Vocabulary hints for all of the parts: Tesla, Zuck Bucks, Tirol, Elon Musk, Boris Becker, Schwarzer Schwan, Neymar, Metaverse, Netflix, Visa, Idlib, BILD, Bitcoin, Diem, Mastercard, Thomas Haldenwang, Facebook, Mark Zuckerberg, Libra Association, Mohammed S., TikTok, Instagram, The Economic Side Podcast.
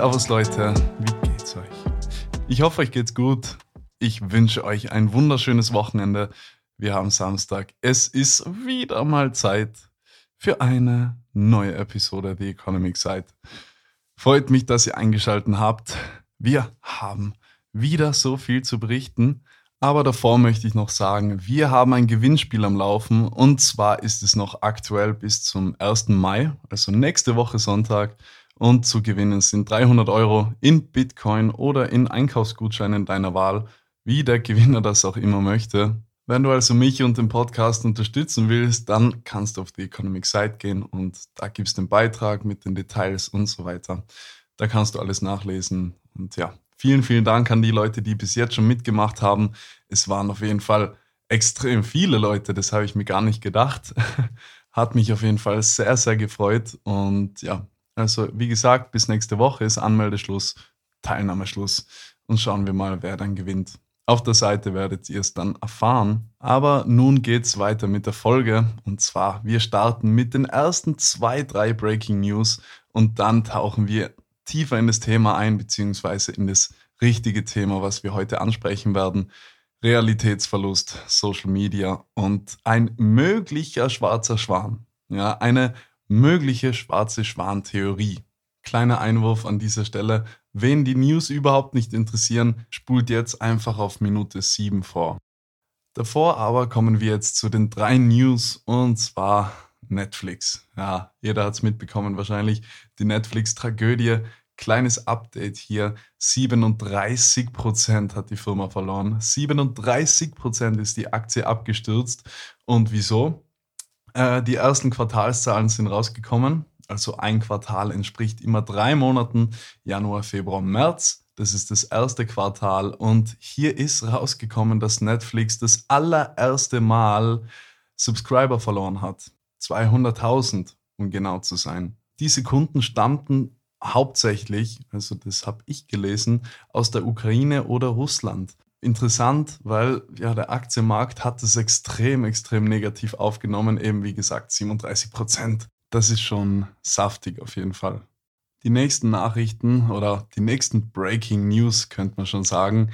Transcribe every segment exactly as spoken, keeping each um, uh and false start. Servus Leute, wie geht's euch? Ich hoffe, euch geht's gut. Ich wünsche euch ein wunderschönes Wochenende. Wir haben Samstag. Es ist wieder mal Zeit für eine neue Episode The Economic Side. Freut mich, dass ihr eingeschaltet habt. Wir haben wieder so viel zu berichten. Aber davor möchte ich noch sagen, wir haben ein Gewinnspiel am Laufen und zwar ist es noch aktuell bis zum ersten Mai, also nächste Woche Sonntag, und zu gewinnen sind dreihundert Euro in Bitcoin oder in Einkaufsgutscheinen deiner Wahl, wie der Gewinner das auch immer möchte. Wenn du also mich und den Podcast unterstützen willst, dann kannst du auf die Economic Side gehen und da gibt es den Beitrag mit den Details und so weiter. Da kannst du alles nachlesen und ja. Vielen, vielen Dank an die Leute, die bis jetzt schon mitgemacht haben. Es waren auf jeden Fall extrem viele Leute, das habe ich mir gar nicht gedacht. Hat mich auf jeden Fall sehr, sehr gefreut. Und ja, also wie gesagt, bis nächste Woche ist Anmeldeschluss, Teilnahmeschluss. Und schauen wir mal, wer dann gewinnt. Auf der Seite werdet ihr es dann erfahren. Aber nun geht's weiter mit der Folge. Und zwar, wir starten mit den ersten zwei, drei Breaking News und dann tauchen wir tiefer in das Thema ein, beziehungsweise in das richtige Thema, was wir heute ansprechen werden. Realitätsverlust, Social Media und ein möglicher schwarzer Schwan. Ja, eine mögliche schwarze Schwan-Theorie. Kleiner Einwurf an dieser Stelle. Wen die News überhaupt nicht interessieren, spult jetzt einfach auf Minute sieben vor. Davor aber kommen wir jetzt zu den drei News und zwar Netflix. Ja, jeder hat es mitbekommen wahrscheinlich. Die Netflix-Tragödie. Kleines Update hier. siebenunddreißig Prozent hat die Firma verloren. siebenunddreißig Prozent ist die Aktie abgestürzt. Und wieso? Äh, die ersten Quartalszahlen sind rausgekommen. Also ein Quartal entspricht immer drei Monaten. Januar, Februar, März. Das ist das erste Quartal. Und hier ist rausgekommen, dass Netflix das allererste Mal Subscriber verloren hat. zweihunderttausend, um genau zu sein. Diese Kunden stammten hauptsächlich, also das habe ich gelesen, aus der Ukraine oder Russland. Interessant, weil ja der Aktienmarkt hat es extrem, extrem negativ aufgenommen, eben wie gesagt siebenunddreißig Prozent. Das ist schon saftig auf jeden Fall. Die nächsten Nachrichten oder die nächsten Breaking News könnte man schon sagen.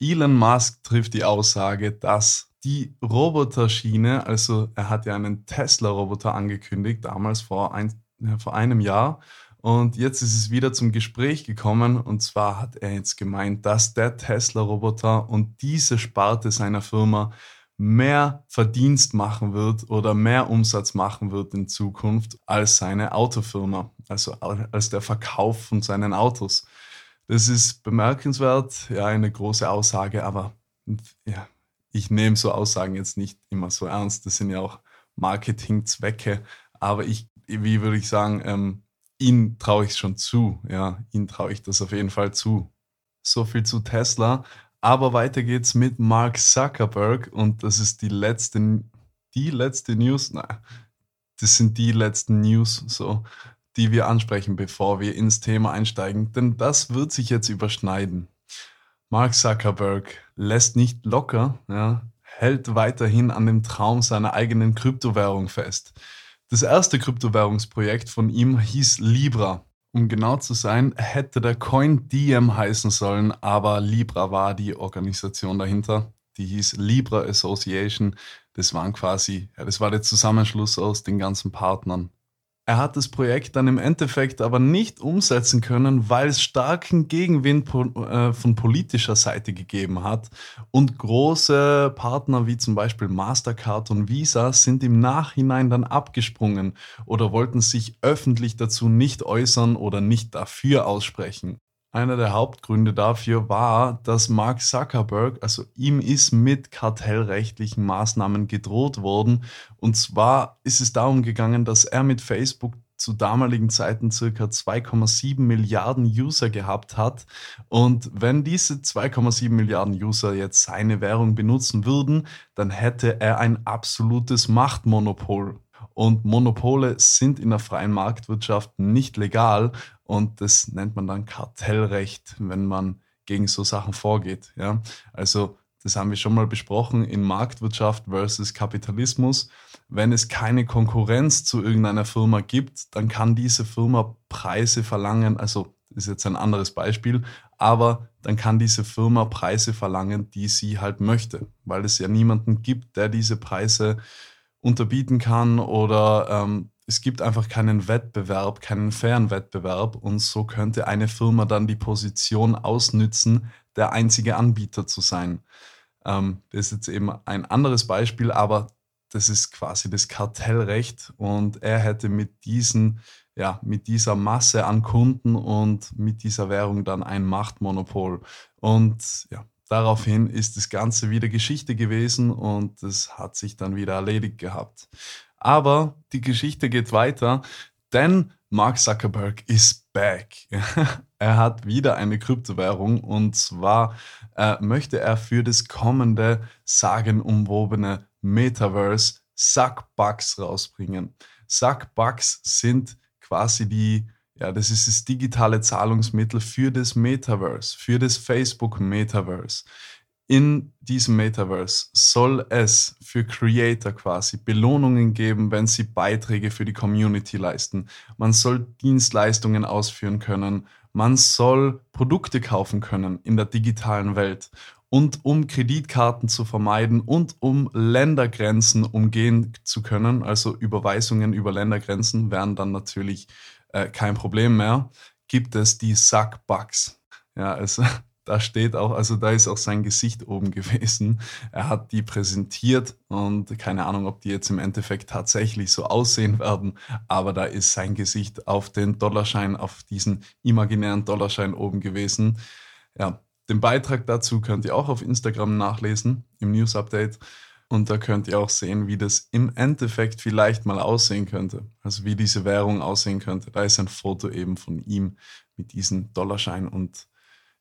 Elon Musk trifft die Aussage, dass die Roboterschiene, also er hat ja einen Tesla-Roboter angekündigt, damals vor, ein, ja, vor einem Jahr. Und jetzt ist es wieder zum Gespräch gekommen. Und zwar hat er jetzt gemeint, dass der Tesla-Roboter und diese Sparte seiner Firma mehr Verdienst machen wird oder mehr Umsatz machen wird in Zukunft als seine Autofirma, also als der Verkauf von seinen Autos. Das ist bemerkenswert, ja, eine große Aussage, aber ja. Ich nehme so Aussagen jetzt nicht immer so ernst, das sind ja auch Marketingzwecke, aber ich, wie würde ich sagen, ähm, ihnen traue ich es schon zu, ja, ihnen traue ich das auf jeden Fall zu. So viel zu Tesla, aber weiter geht's mit Mark Zuckerberg und das ist die letzte, die letzte News, nein, das sind die letzten News, so, die wir ansprechen, bevor wir ins Thema einsteigen, denn das wird sich jetzt überschneiden. Mark Zuckerberg lässt nicht locker, ja, hält weiterhin an dem Traum seiner eigenen Kryptowährung fest. Das erste Kryptowährungsprojekt von ihm hieß Libra. Um genau zu sein, hätte der Coin Diem heißen sollen, aber Libra war die Organisation dahinter. Die hieß Libra Association. Das waren quasi, ja, das war der Zusammenschluss aus den ganzen Partnern. Er hat das Projekt dann im Endeffekt aber nicht umsetzen können, weil es starken Gegenwind von politischer Seite gegeben hat. Und große Partner wie zum Beispiel Mastercard und Visa sind im Nachhinein dann abgesprungen oder wollten sich öffentlich dazu nicht äußern oder nicht dafür aussprechen. Einer der Hauptgründe dafür war, dass Mark Zuckerberg, also ihm ist mit kartellrechtlichen Maßnahmen gedroht worden. Und zwar ist es darum gegangen, dass er mit Facebook zu damaligen Zeiten ca. zwei Komma sieben Milliarden User gehabt hat. Und wenn diese zwei Komma sieben Milliarden User jetzt seine Währung benutzen würden, dann hätte er ein absolutes Machtmonopol. Und Monopole sind in der freien Marktwirtschaft nicht legal und das nennt man dann Kartellrecht, wenn man gegen so Sachen vorgeht. Ja? Also das haben wir schon mal besprochen in Marktwirtschaft versus Kapitalismus. Wenn es keine Konkurrenz zu irgendeiner Firma gibt, dann kann diese Firma Preise verlangen, also ist jetzt ein anderes Beispiel, aber dann kann diese Firma Preise verlangen, die sie halt möchte, weil es ja niemanden gibt, der diese Preise unterbieten kann oder ähm, es gibt einfach keinen Wettbewerb, keinen fairen Wettbewerb und so könnte eine Firma dann die Position ausnützen, der einzige Anbieter zu sein. Ähm, das ist jetzt eben ein anderes Beispiel, aber das ist quasi das Kartellrecht und er hätte mit diesen, ja, mit dieser Masse an Kunden und mit dieser Währung dann ein Machtmonopol. Und ja, daraufhin ist das Ganze wieder Geschichte gewesen und das hat sich dann wieder erledigt gehabt. Aber die Geschichte geht weiter, denn Mark Zuckerberg ist back. Er hat wieder eine Kryptowährung und zwar äh, möchte er für das kommende sagenumwobene Metaverse Zuck Bucks rausbringen. Zuck Bucks sind quasi die, ja, das ist das digitale Zahlungsmittel für das Metaverse, für das Facebook Metaverse. In diesem Metaverse soll es für Creator quasi Belohnungen geben, wenn sie Beiträge für die Community leisten. Man soll Dienstleistungen ausführen können. Man soll Produkte kaufen können in der digitalen Welt. Und um Kreditkarten zu vermeiden und um Ländergrenzen umgehen zu können, also Überweisungen über Ländergrenzen wären dann natürlich äh, kein Problem mehr, gibt es die Zuck Bucks. Ja, also da steht auch, also da ist auch sein Gesicht oben gewesen. Er hat die präsentiert und keine Ahnung, ob die jetzt im Endeffekt tatsächlich so aussehen werden, aber da ist sein Gesicht auf den Dollarschein, auf diesen imaginären Dollarschein oben gewesen. Ja. Den Beitrag dazu könnt ihr auch auf Instagram nachlesen, im News-Update. Und da könnt ihr auch sehen, wie das im Endeffekt vielleicht mal aussehen könnte. Also wie diese Währung aussehen könnte. Da ist ein Foto eben von ihm mit diesem Dollarschein und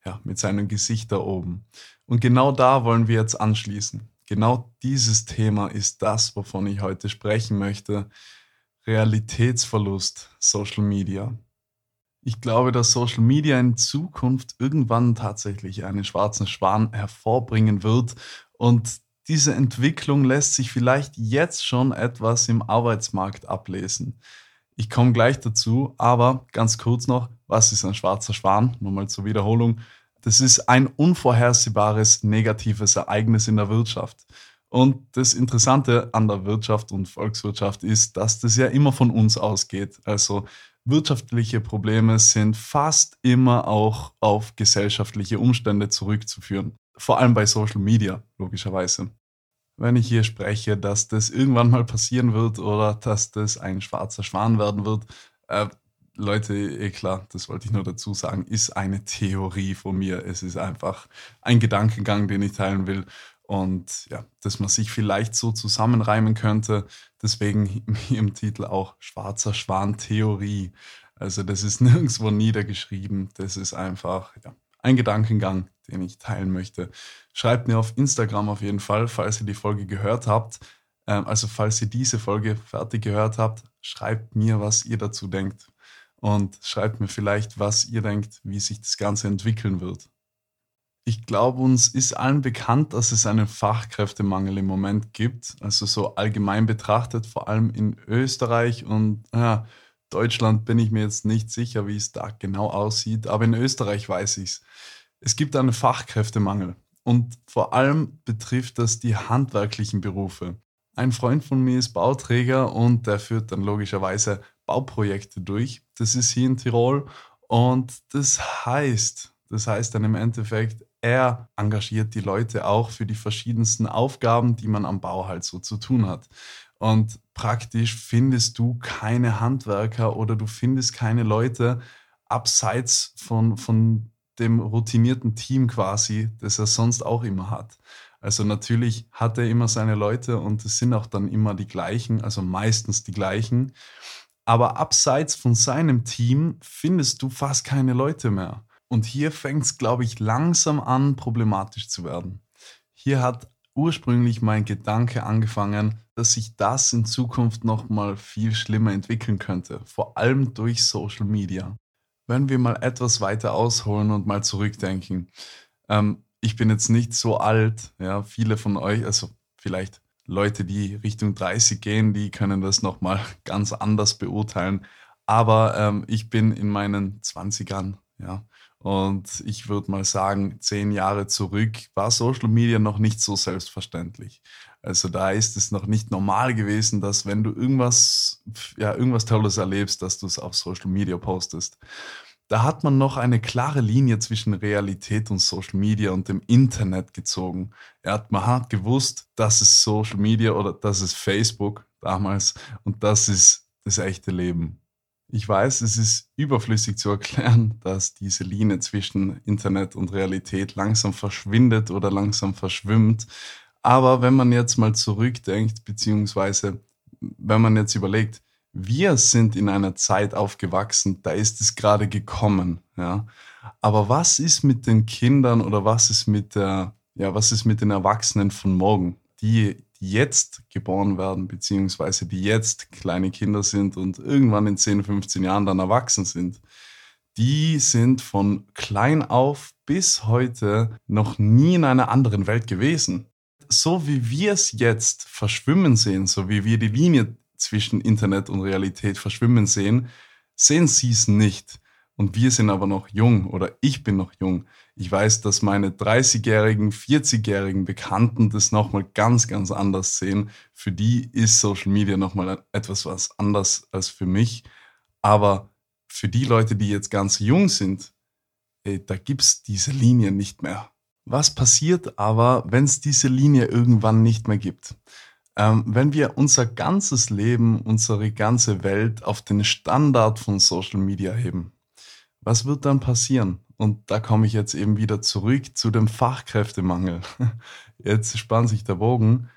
ja, mit seinem Gesicht da oben. Und genau da wollen wir jetzt anschließen. Genau dieses Thema ist das, wovon ich heute sprechen möchte. Realitätsverlust, Social Media. Ich glaube, dass Social Media in Zukunft irgendwann tatsächlich einen schwarzen Schwan hervorbringen wird und diese Entwicklung lässt sich vielleicht jetzt schon etwas im Arbeitsmarkt ablesen. Ich komme gleich dazu, aber ganz kurz noch, was ist ein schwarzer Schwan? Nochmal zur Wiederholung. Das ist ein unvorhersehbares negatives Ereignis in der Wirtschaft. Und das Interessante an der Wirtschaft und Volkswirtschaft ist, dass das ja immer von uns ausgeht. Also wirtschaftliche Probleme sind fast immer auch auf gesellschaftliche Umstände zurückzuführen. Vor allem bei Social Media, logischerweise. Wenn ich hier spreche, dass das irgendwann mal passieren wird oder dass das ein schwarzer Schwan werden wird, äh, Leute, eh klar, das wollte ich nur dazu sagen, ist eine Theorie von mir. Es ist einfach ein Gedankengang, den ich teilen will. Und ja, dass man sich vielleicht so zusammenreimen könnte, deswegen hier im Titel auch Schwarzer Schwan-Theorie. Also das ist nirgendwo niedergeschrieben, das ist einfach ja, ein Gedankengang, den ich teilen möchte. Schreibt mir auf Instagram auf jeden Fall, falls ihr die Folge gehört habt, also falls ihr diese Folge fertig gehört habt, schreibt mir, was ihr dazu denkt und schreibt mir vielleicht, was ihr denkt, wie sich das Ganze entwickeln wird. Ich glaube, uns ist allen bekannt, dass es einen Fachkräftemangel im Moment gibt. Also so allgemein betrachtet, vor allem in Österreich und ja, Deutschland bin ich mir jetzt nicht sicher, wie es da genau aussieht. Aber in Österreich weiß ich es. Es gibt einen Fachkräftemangel und vor allem betrifft das die handwerklichen Berufe. Ein Freund von mir ist Bauträger und der führt dann logischerweise Bauprojekte durch. Das ist hier in Tirol und das heißt, das heißt dann im Endeffekt, er engagiert die Leute auch für die verschiedensten Aufgaben, die man am Bau halt so zu tun hat. Und praktisch findest du keine Handwerker oder du findest keine Leute abseits von, von dem routinierten Team quasi, das er sonst auch immer hat. Also natürlich hat er immer seine Leute und es sind auch dann immer die gleichen, also meistens die gleichen. Aber abseits von seinem Team findest du fast keine Leute mehr. Und hier fängt es, glaube ich, langsam an, problematisch zu werden. Hier hat ursprünglich mein Gedanke angefangen, dass sich das in Zukunft noch mal viel schlimmer entwickeln könnte, vor allem durch Social Media. Wenn wir mal etwas weiter ausholen und mal zurückdenken. Ähm, ich bin jetzt nicht so alt, ja, viele von euch, also vielleicht Leute, die Richtung dreißig gehen, die können das noch mal ganz anders beurteilen. Aber ähm, ich bin in meinen zwanzigern. Ja. Und ich würde mal sagen, zehn Jahre zurück war Social Media noch nicht so selbstverständlich. Also da ist es noch nicht normal gewesen, dass wenn du irgendwas, ja, irgendwas Tolles erlebst, dass du es auf Social Media postest. Da hat man noch eine klare Linie zwischen Realität und Social Media und dem Internet gezogen. Er hat, man hat gewusst, das ist Social Media oder das ist Facebook damals und das ist das echte Leben. Ich weiß, es ist überflüssig zu erklären, dass diese Linie zwischen Internet und Realität langsam verschwindet oder langsam verschwimmt. Aber wenn man jetzt mal zurückdenkt, beziehungsweise wenn man jetzt überlegt, wir sind in einer Zeit aufgewachsen, da ist es gerade gekommen. Ja. Aber was ist mit den Kindern oder was ist mit der, ja, was ist mit den Erwachsenen von morgen, die jetzt geboren werden, beziehungsweise die jetzt kleine Kinder sind und irgendwann in zehn, fünfzehn Jahren dann erwachsen sind? Die sind von klein auf bis heute noch nie in einer anderen Welt gewesen. So wie wir es jetzt verschwimmen sehen, so wie wir die Linie zwischen Internet und Realität verschwimmen sehen, sehen sie es nicht. Und wir sind aber noch jung oder ich bin noch jung. Ich weiß, dass meine dreißigjährigen, vierzigjährigen Bekannten das nochmal ganz, ganz anders sehen. Für die ist Social Media nochmal etwas was anders als für mich. Aber für die Leute, die jetzt ganz jung sind, ey, da gibt es diese Linie nicht mehr. Was passiert aber, wenn es diese Linie irgendwann nicht mehr gibt? Wenn wir unser ganzes Leben, unsere ganze Welt auf den Standard von Social Media heben, was wird dann passieren? Und da komme ich jetzt eben wieder zurück zu dem Fachkräftemangel. Jetzt spannt sich der Bogen.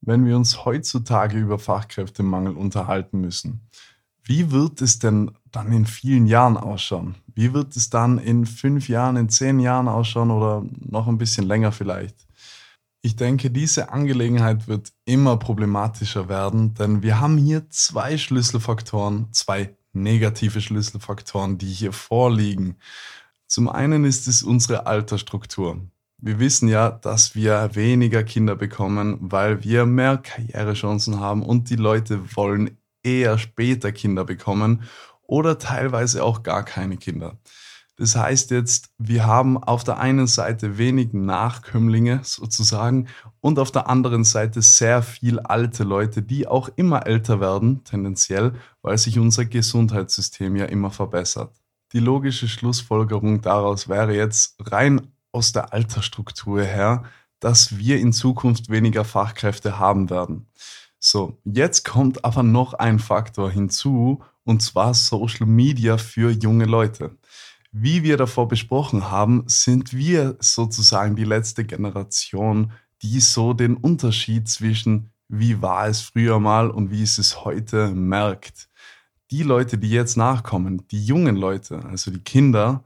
Wenn wir uns heutzutage über Fachkräftemangel unterhalten müssen, wie wird es denn dann in vielen Jahren ausschauen? Wie wird es dann in fünf Jahren, in zehn Jahren ausschauen oder noch ein bisschen länger vielleicht? Ich denke, diese Angelegenheit wird immer problematischer werden, denn wir haben hier zwei Schlüsselfaktoren, zwei negative Schlüsselfaktoren, die hier vorliegen. Zum einen ist es unsere Altersstruktur. Wir wissen ja, dass wir weniger Kinder bekommen, weil wir mehr Karrierechancen haben und die Leute wollen eher später Kinder bekommen oder teilweise auch gar keine Kinder. Das heißt jetzt, wir haben auf der einen Seite wenig Nachkömmlinge sozusagen und auf der anderen Seite sehr viel alte Leute, die auch immer älter werden, tendenziell, weil sich unser Gesundheitssystem ja immer verbessert. Die logische Schlussfolgerung daraus wäre jetzt rein aus der Altersstruktur her, dass wir in Zukunft weniger Fachkräfte haben werden. So, jetzt kommt aber noch ein Faktor hinzu, und zwar Social Media für junge Leute. Wie wir davor besprochen haben, sind wir sozusagen die letzte Generation, die so den Unterschied zwischen wie war es früher mal und wie ist es heute merkt. Die Leute, die jetzt nachkommen, die jungen Leute, also die Kinder,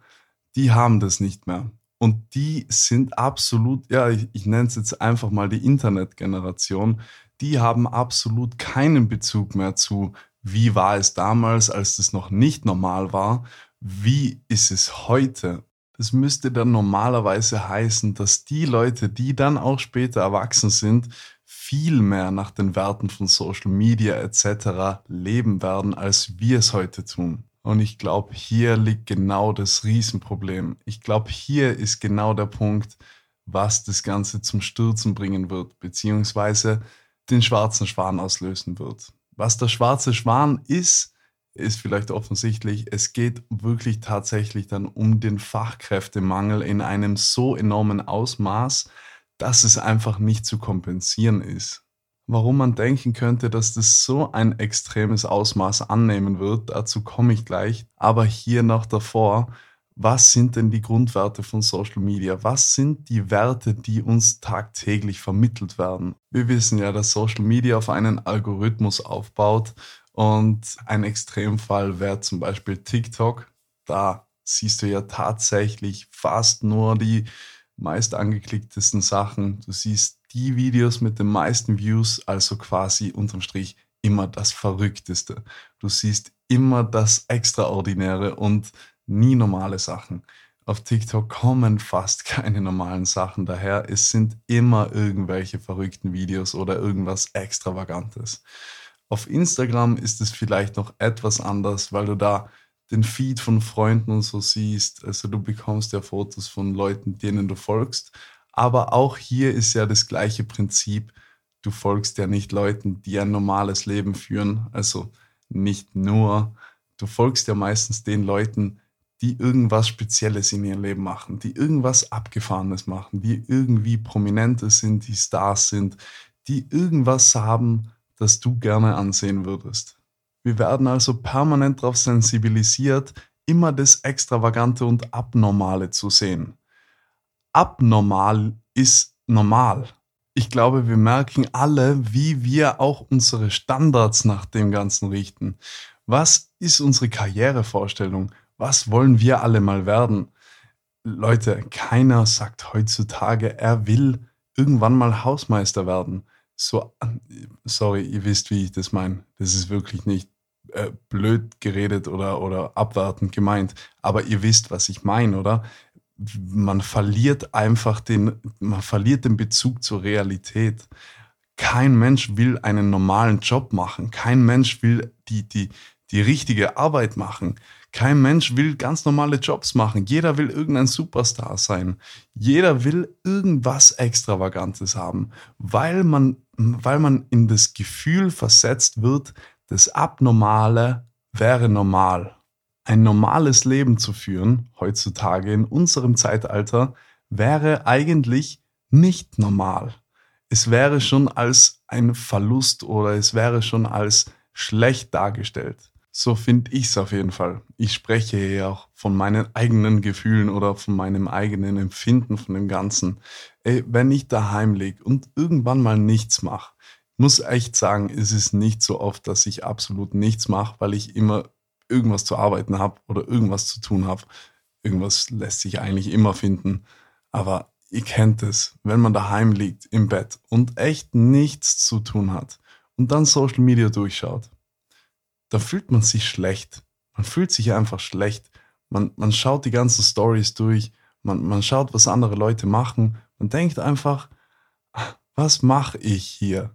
die haben das nicht mehr. Und die sind absolut, ja, ich, ich nenne es jetzt einfach mal die Internetgeneration, die haben absolut keinen Bezug mehr zu wie war es damals, als es noch nicht normal war. Wie ist es heute? Das müsste dann normalerweise heißen, dass die Leute, die dann auch später erwachsen sind, viel mehr nach den Werten von Social Media et cetera leben werden, als wir es heute tun. Und ich glaube, hier liegt genau das Riesenproblem. Ich glaube, hier ist genau der Punkt, was das Ganze zum Stürzen bringen wird, beziehungsweise den schwarzen Schwan auslösen wird. Was der schwarze Schwan ist, ist vielleicht offensichtlich, es geht wirklich tatsächlich dann um den Fachkräftemangel in einem so enormen Ausmaß, dass es einfach nicht zu kompensieren ist. Warum man denken könnte, dass das so ein extremes Ausmaß annehmen wird, dazu komme ich gleich. Aber hier noch davor, was sind denn die Grundwerte von Social Media? Was sind die Werte, die uns tagtäglich vermittelt werden? Wir wissen ja, dass Social Media auf einen Algorithmus aufbaut. Und ein Extremfall wäre zum Beispiel TikTok. Da siehst du ja tatsächlich fast nur die meist angeklicktesten Sachen. Du siehst die Videos mit den meisten Views, also quasi unterm Strich immer das Verrückteste. Du siehst immer das Extraordinäre und nie normale Sachen. Auf TikTok kommen fast keine normalen Sachen daher. Es sind immer irgendwelche verrückten Videos oder irgendwas Extravagantes. Auf Instagram ist es vielleicht noch etwas anders, weil du da den Feed von Freunden und so siehst. Also du bekommst ja Fotos von Leuten, denen du folgst. Aber auch hier ist ja das gleiche Prinzip. Du folgst ja nicht Leuten, die ein normales Leben führen. Also nicht nur. Du folgst ja meistens den Leuten, die irgendwas Spezielles in ihrem Leben machen, die irgendwas Abgefahrenes machen, die irgendwie Prominente sind, die Stars sind, die irgendwas haben, das du gerne ansehen würdest. Wir werden also permanent darauf sensibilisiert, immer das Extravagante und Abnormale zu sehen. Abnormal ist normal. Ich glaube, wir merken alle, wie wir auch unsere Standards nach dem Ganzen richten. Was ist unsere Karrierevorstellung? Was wollen wir alle mal werden? Leute, keiner sagt heutzutage, er will irgendwann mal Hausmeister werden. So, sorry, ihr wisst, wie ich das meine. Das ist wirklich nicht äh, blöd geredet oder, oder abwertend gemeint. Aber ihr wisst, was ich meine, oder? Man verliert einfach den, man verliert den Bezug zur Realität. Kein Mensch will einen normalen Job machen. Kein Mensch will die, die, die richtige Arbeit machen. Kein Mensch will ganz normale Jobs machen. Jeder will irgendein Superstar sein. Jeder will irgendwas Extravagantes haben, weil man, weil man in das Gefühl versetzt wird, das Abnormale wäre normal. Ein normales Leben zu führen, heutzutage in unserem Zeitalter, wäre eigentlich nicht normal. Es wäre schon als ein Verlust oder es wäre schon als schlecht dargestellt. So finde ich es auf jeden Fall. Ich spreche hier auch von meinen eigenen Gefühlen oder von meinem eigenen Empfinden von dem Ganzen. Ey, wenn ich daheim liege und irgendwann mal nichts mache, muss echt sagen, es ist nicht so oft, dass ich absolut nichts mache, weil ich immer irgendwas zu arbeiten habe oder irgendwas zu tun habe. Irgendwas lässt sich eigentlich immer finden. Aber ihr kennt es, wenn man daheim liegt im Bett und echt nichts zu tun hat und dann Social Media durchschaut. Da fühlt man sich schlecht. Man fühlt sich einfach schlecht. Man, man schaut die ganzen Stories durch. Man, man schaut, was andere Leute machen. Man denkt einfach, was mache ich hier?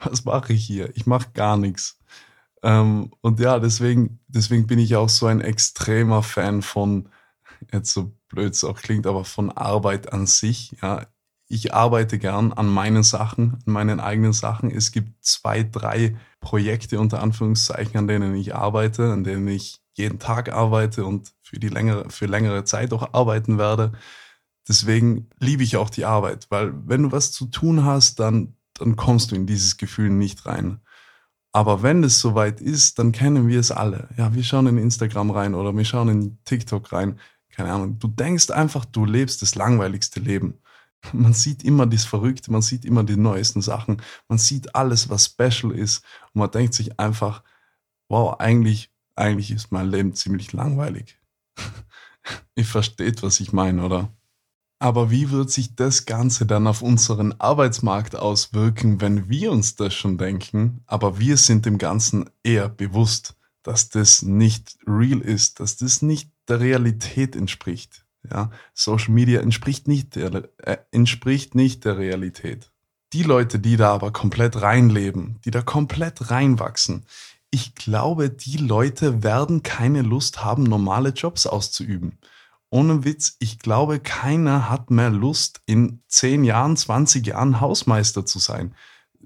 Was mache ich hier? Ich mache gar nichts. Ähm, und ja, deswegen, deswegen bin ich auch so ein extremer Fan von, jetzt so blöd es auch klingt, aber von Arbeit an sich. Ja, ich arbeite gern an meinen Sachen, an meinen eigenen Sachen. Es gibt zwei, drei Projekte unter Anführungszeichen, an denen ich arbeite, an denen ich jeden Tag arbeite und für die längere, für längere Zeit auch arbeiten werde. Deswegen liebe ich auch die Arbeit, weil wenn du was zu tun hast, dann, dann kommst du in dieses Gefühl nicht rein. Aber wenn es soweit ist, dann kennen wir es alle. Ja, wir schauen in Instagram rein oder wir schauen in TikTok rein. Keine Ahnung. Du denkst einfach, du lebst das langweiligste Leben. Man sieht immer das Verrückte, man sieht immer die neuesten Sachen, man sieht alles, was special ist und man denkt sich einfach, wow, eigentlich, eigentlich ist mein Leben ziemlich langweilig. Ihr versteht, was ich meine, oder? Aber wie wird sich das Ganze dann auf unseren Arbeitsmarkt auswirken, wenn wir uns das schon denken, aber wir sind dem Ganzen eher bewusst, dass das nicht real ist, dass das nicht der Realität entspricht. Ja, Social Media entspricht nicht, der, äh, entspricht nicht der Realität. Die Leute, die da aber komplett reinleben, die da komplett reinwachsen, ich glaube, die Leute werden keine Lust haben, normale Jobs auszuüben. Ohne Witz, ich glaube, keiner hat mehr Lust, in zehn Jahren, zwanzig Jahren Hausmeister zu sein.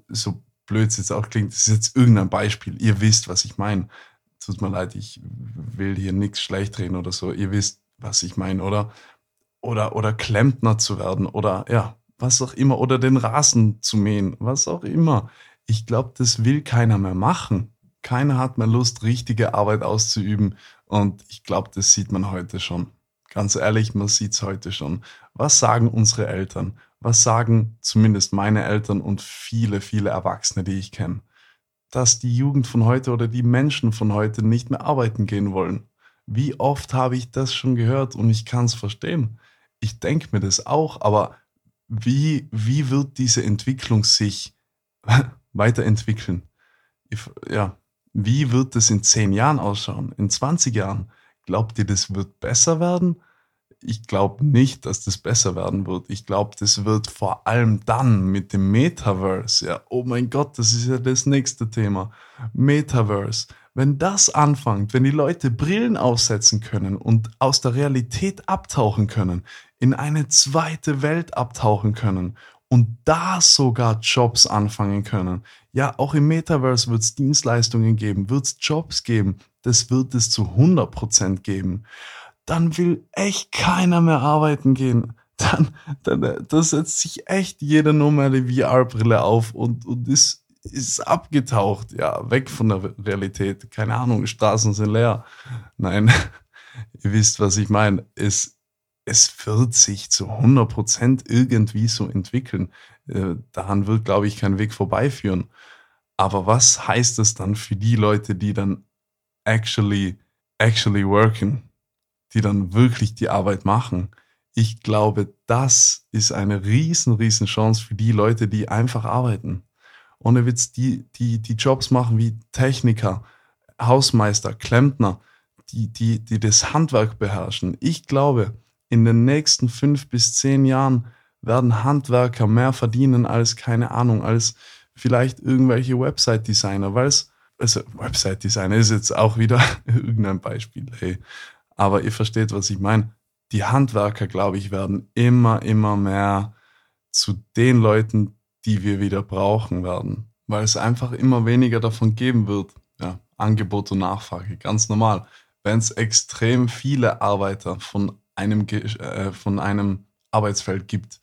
So blöd es jetzt auch klingt, das ist jetzt irgendein Beispiel. Ihr wisst, was ich meine. Tut mir leid, ich will hier nichts schlecht reden oder so. Ihr wisst, was ich meine, oder, oder, oder Klempner zu werden oder ja, was auch immer, oder den Rasen zu mähen, was auch immer. Ich glaube, das will keiner mehr machen. Keiner hat mehr Lust, richtige Arbeit auszuüben und ich glaube, das sieht man heute schon. Ganz ehrlich, man sieht es heute schon. Was sagen unsere Eltern? Was sagen zumindest meine Eltern und viele, viele Erwachsene, die ich kenne? Dass die Jugend von heute oder die Menschen von heute nicht mehr arbeiten gehen wollen. Wie oft habe ich das schon gehört und ich kann es verstehen. Ich denke mir das auch, aber wie, wie wird diese Entwicklung sich weiterentwickeln? Ja, wie wird das in zehn Jahren ausschauen? In zwanzig Jahren? Glaubt ihr, das wird besser werden? Ich glaube nicht, dass das besser werden wird. Ich glaube, das wird vor allem dann mit dem Metaverse. Ja, oh mein Gott, das ist ja das nächste Thema. Metaverse. Wenn das anfängt, wenn die Leute Brillen aufsetzen können und aus der Realität abtauchen können, in eine zweite Welt abtauchen können und da sogar Jobs anfangen können. Ja, auch im Metaverse wird es Dienstleistungen geben, wird es Jobs geben. Das wird es zu hundert Prozent geben. Dann will echt keiner mehr arbeiten gehen. Dann, dann das setzt sich echt jeder nur mal die V R-Brille auf und, und ist, ist abgetaucht. Ja, weg von der Realität. Keine Ahnung, Straßen sind leer. Nein, ihr wisst, was ich meine. Es, es wird sich zu hundert Prozent irgendwie so entwickeln. Äh, daran wird, glaube ich, kein Weg vorbeiführen. Aber was heißt das dann für die Leute, die dann actually, actually working, die dann wirklich die Arbeit machen? Ich glaube, das ist eine riesen, riesen Chance für die Leute, die einfach arbeiten. Ohne Witz, die, die, die Jobs machen wie Techniker, Hausmeister, Klempner, die, die, die das Handwerk beherrschen. Ich glaube, in den nächsten fünf bis zehn Jahren werden Handwerker mehr verdienen als, keine Ahnung, als vielleicht irgendwelche Website-Designer, weil es, also Website-Designer ist jetzt auch wieder irgendein Beispiel, hey. Aber ihr versteht, was ich meine. Die Handwerker, glaube ich, werden immer, immer mehr zu den Leuten, die wir wieder brauchen werden. Weil es einfach immer weniger davon geben wird. Ja, Angebot und Nachfrage, ganz normal. Wenn es extrem viele Arbeiter von einem, äh, von einem Arbeitsfeld gibt,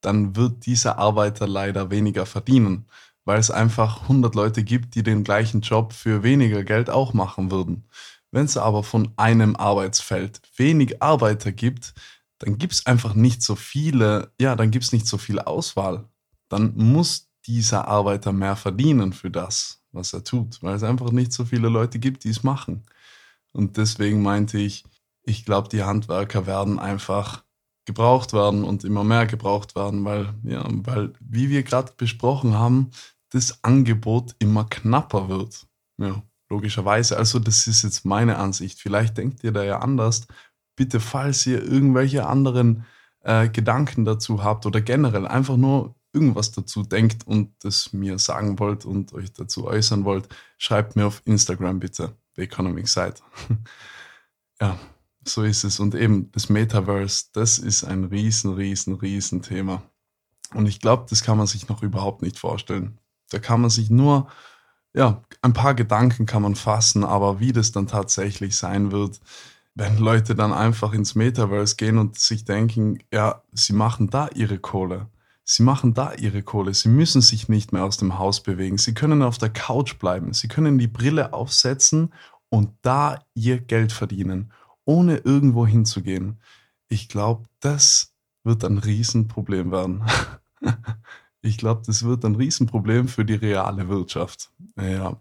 dann wird dieser Arbeiter leider weniger verdienen. Weil es einfach hundert Leute gibt, die den gleichen Job für weniger Geld auch machen würden. Wenn es aber von einem Arbeitsfeld wenig Arbeiter gibt, dann gibt es einfach nicht so viele, ja, dann gibt es nicht so viel Auswahl. Dann muss dieser Arbeiter mehr verdienen für das, was er tut, weil es einfach nicht so viele Leute gibt, die es machen. Und deswegen meinte ich, ich glaube, die Handwerker werden einfach gebraucht werden und immer mehr gebraucht werden, weil, ja, weil wie wir gerade besprochen haben, das Angebot immer knapper wird. Ja. Logischerweise, also das ist jetzt meine Ansicht. Vielleicht denkt ihr da ja anders. Bitte, falls ihr irgendwelche anderen äh, Gedanken dazu habt oder generell einfach nur irgendwas dazu denkt und das mir sagen wollt und euch dazu äußern wollt, schreibt mir auf Instagram bitte, The Economic Side. Ja, so ist es. Und eben das Metaverse, das ist ein riesen, riesen, riesen Thema. Und ich glaube, das kann man sich noch überhaupt nicht vorstellen. Da kann man sich nur... Ja, ein paar Gedanken kann man fassen, aber wie das dann tatsächlich sein wird, wenn Leute dann einfach ins Metaverse gehen und sich denken, ja, sie machen da ihre Kohle. Sie machen da ihre Kohle. Sie müssen sich nicht mehr aus dem Haus bewegen. Sie können auf der Couch bleiben. Sie können die Brille aufsetzen und da ihr Geld verdienen, ohne irgendwo hinzugehen. Ich glaube, das wird ein Riesenproblem werden. Ich glaube, das wird ein Riesenproblem für die reale Wirtschaft. Ja,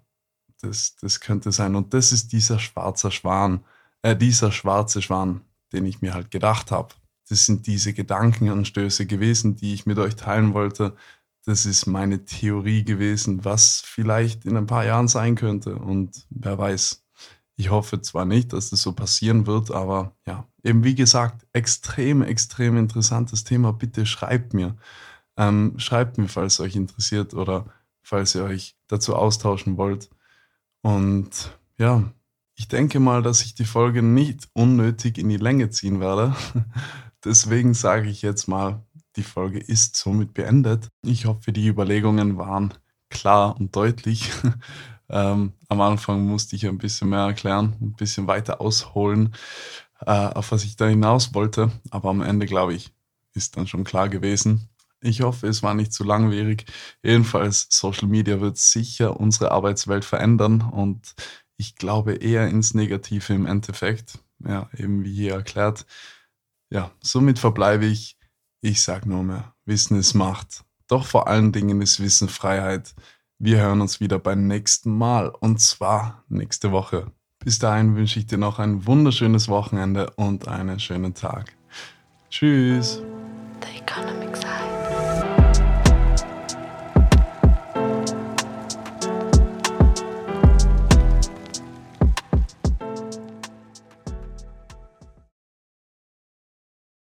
das, das könnte sein. Und das ist dieser schwarze Schwan, äh, dieser schwarze Schwan, den ich mir halt gedacht habe. Das sind diese Gedankenanstöße gewesen, die ich mit euch teilen wollte. Das ist meine Theorie gewesen, was vielleicht in ein paar Jahren sein könnte. Und wer weiß. Ich hoffe zwar nicht, dass das so passieren wird, aber ja, eben wie gesagt, extrem, extrem interessantes Thema. Bitte schreibt mir. Ähm, schreibt mir, falls es euch interessiert oder falls ihr euch dazu austauschen wollt. Und ja, ich denke mal, dass ich die Folge nicht unnötig in die Länge ziehen werde. Deswegen sage ich jetzt mal, die Folge ist somit beendet. Ich hoffe, die Überlegungen waren klar und deutlich. ähm, am Anfang musste ich ein bisschen mehr erklären, ein bisschen weiter ausholen, äh, auf was ich da hinaus wollte. Aber am Ende, glaube ich, ist dann schon klar gewesen. Ich hoffe, es war nicht zu langwierig. Jedenfalls, Social Media wird sicher unsere Arbeitswelt verändern und ich glaube eher ins Negative im Endeffekt. Ja, eben wie hier erklärt. Ja, somit verbleibe ich. Ich sage nur mehr, Wissen ist Macht. Doch vor allen Dingen ist Wissen Freiheit. Wir hören uns wieder beim nächsten Mal und zwar nächste Woche. Bis dahin wünsche ich dir noch ein wunderschönes Wochenende und einen schönen Tag. Tschüss. The Economy.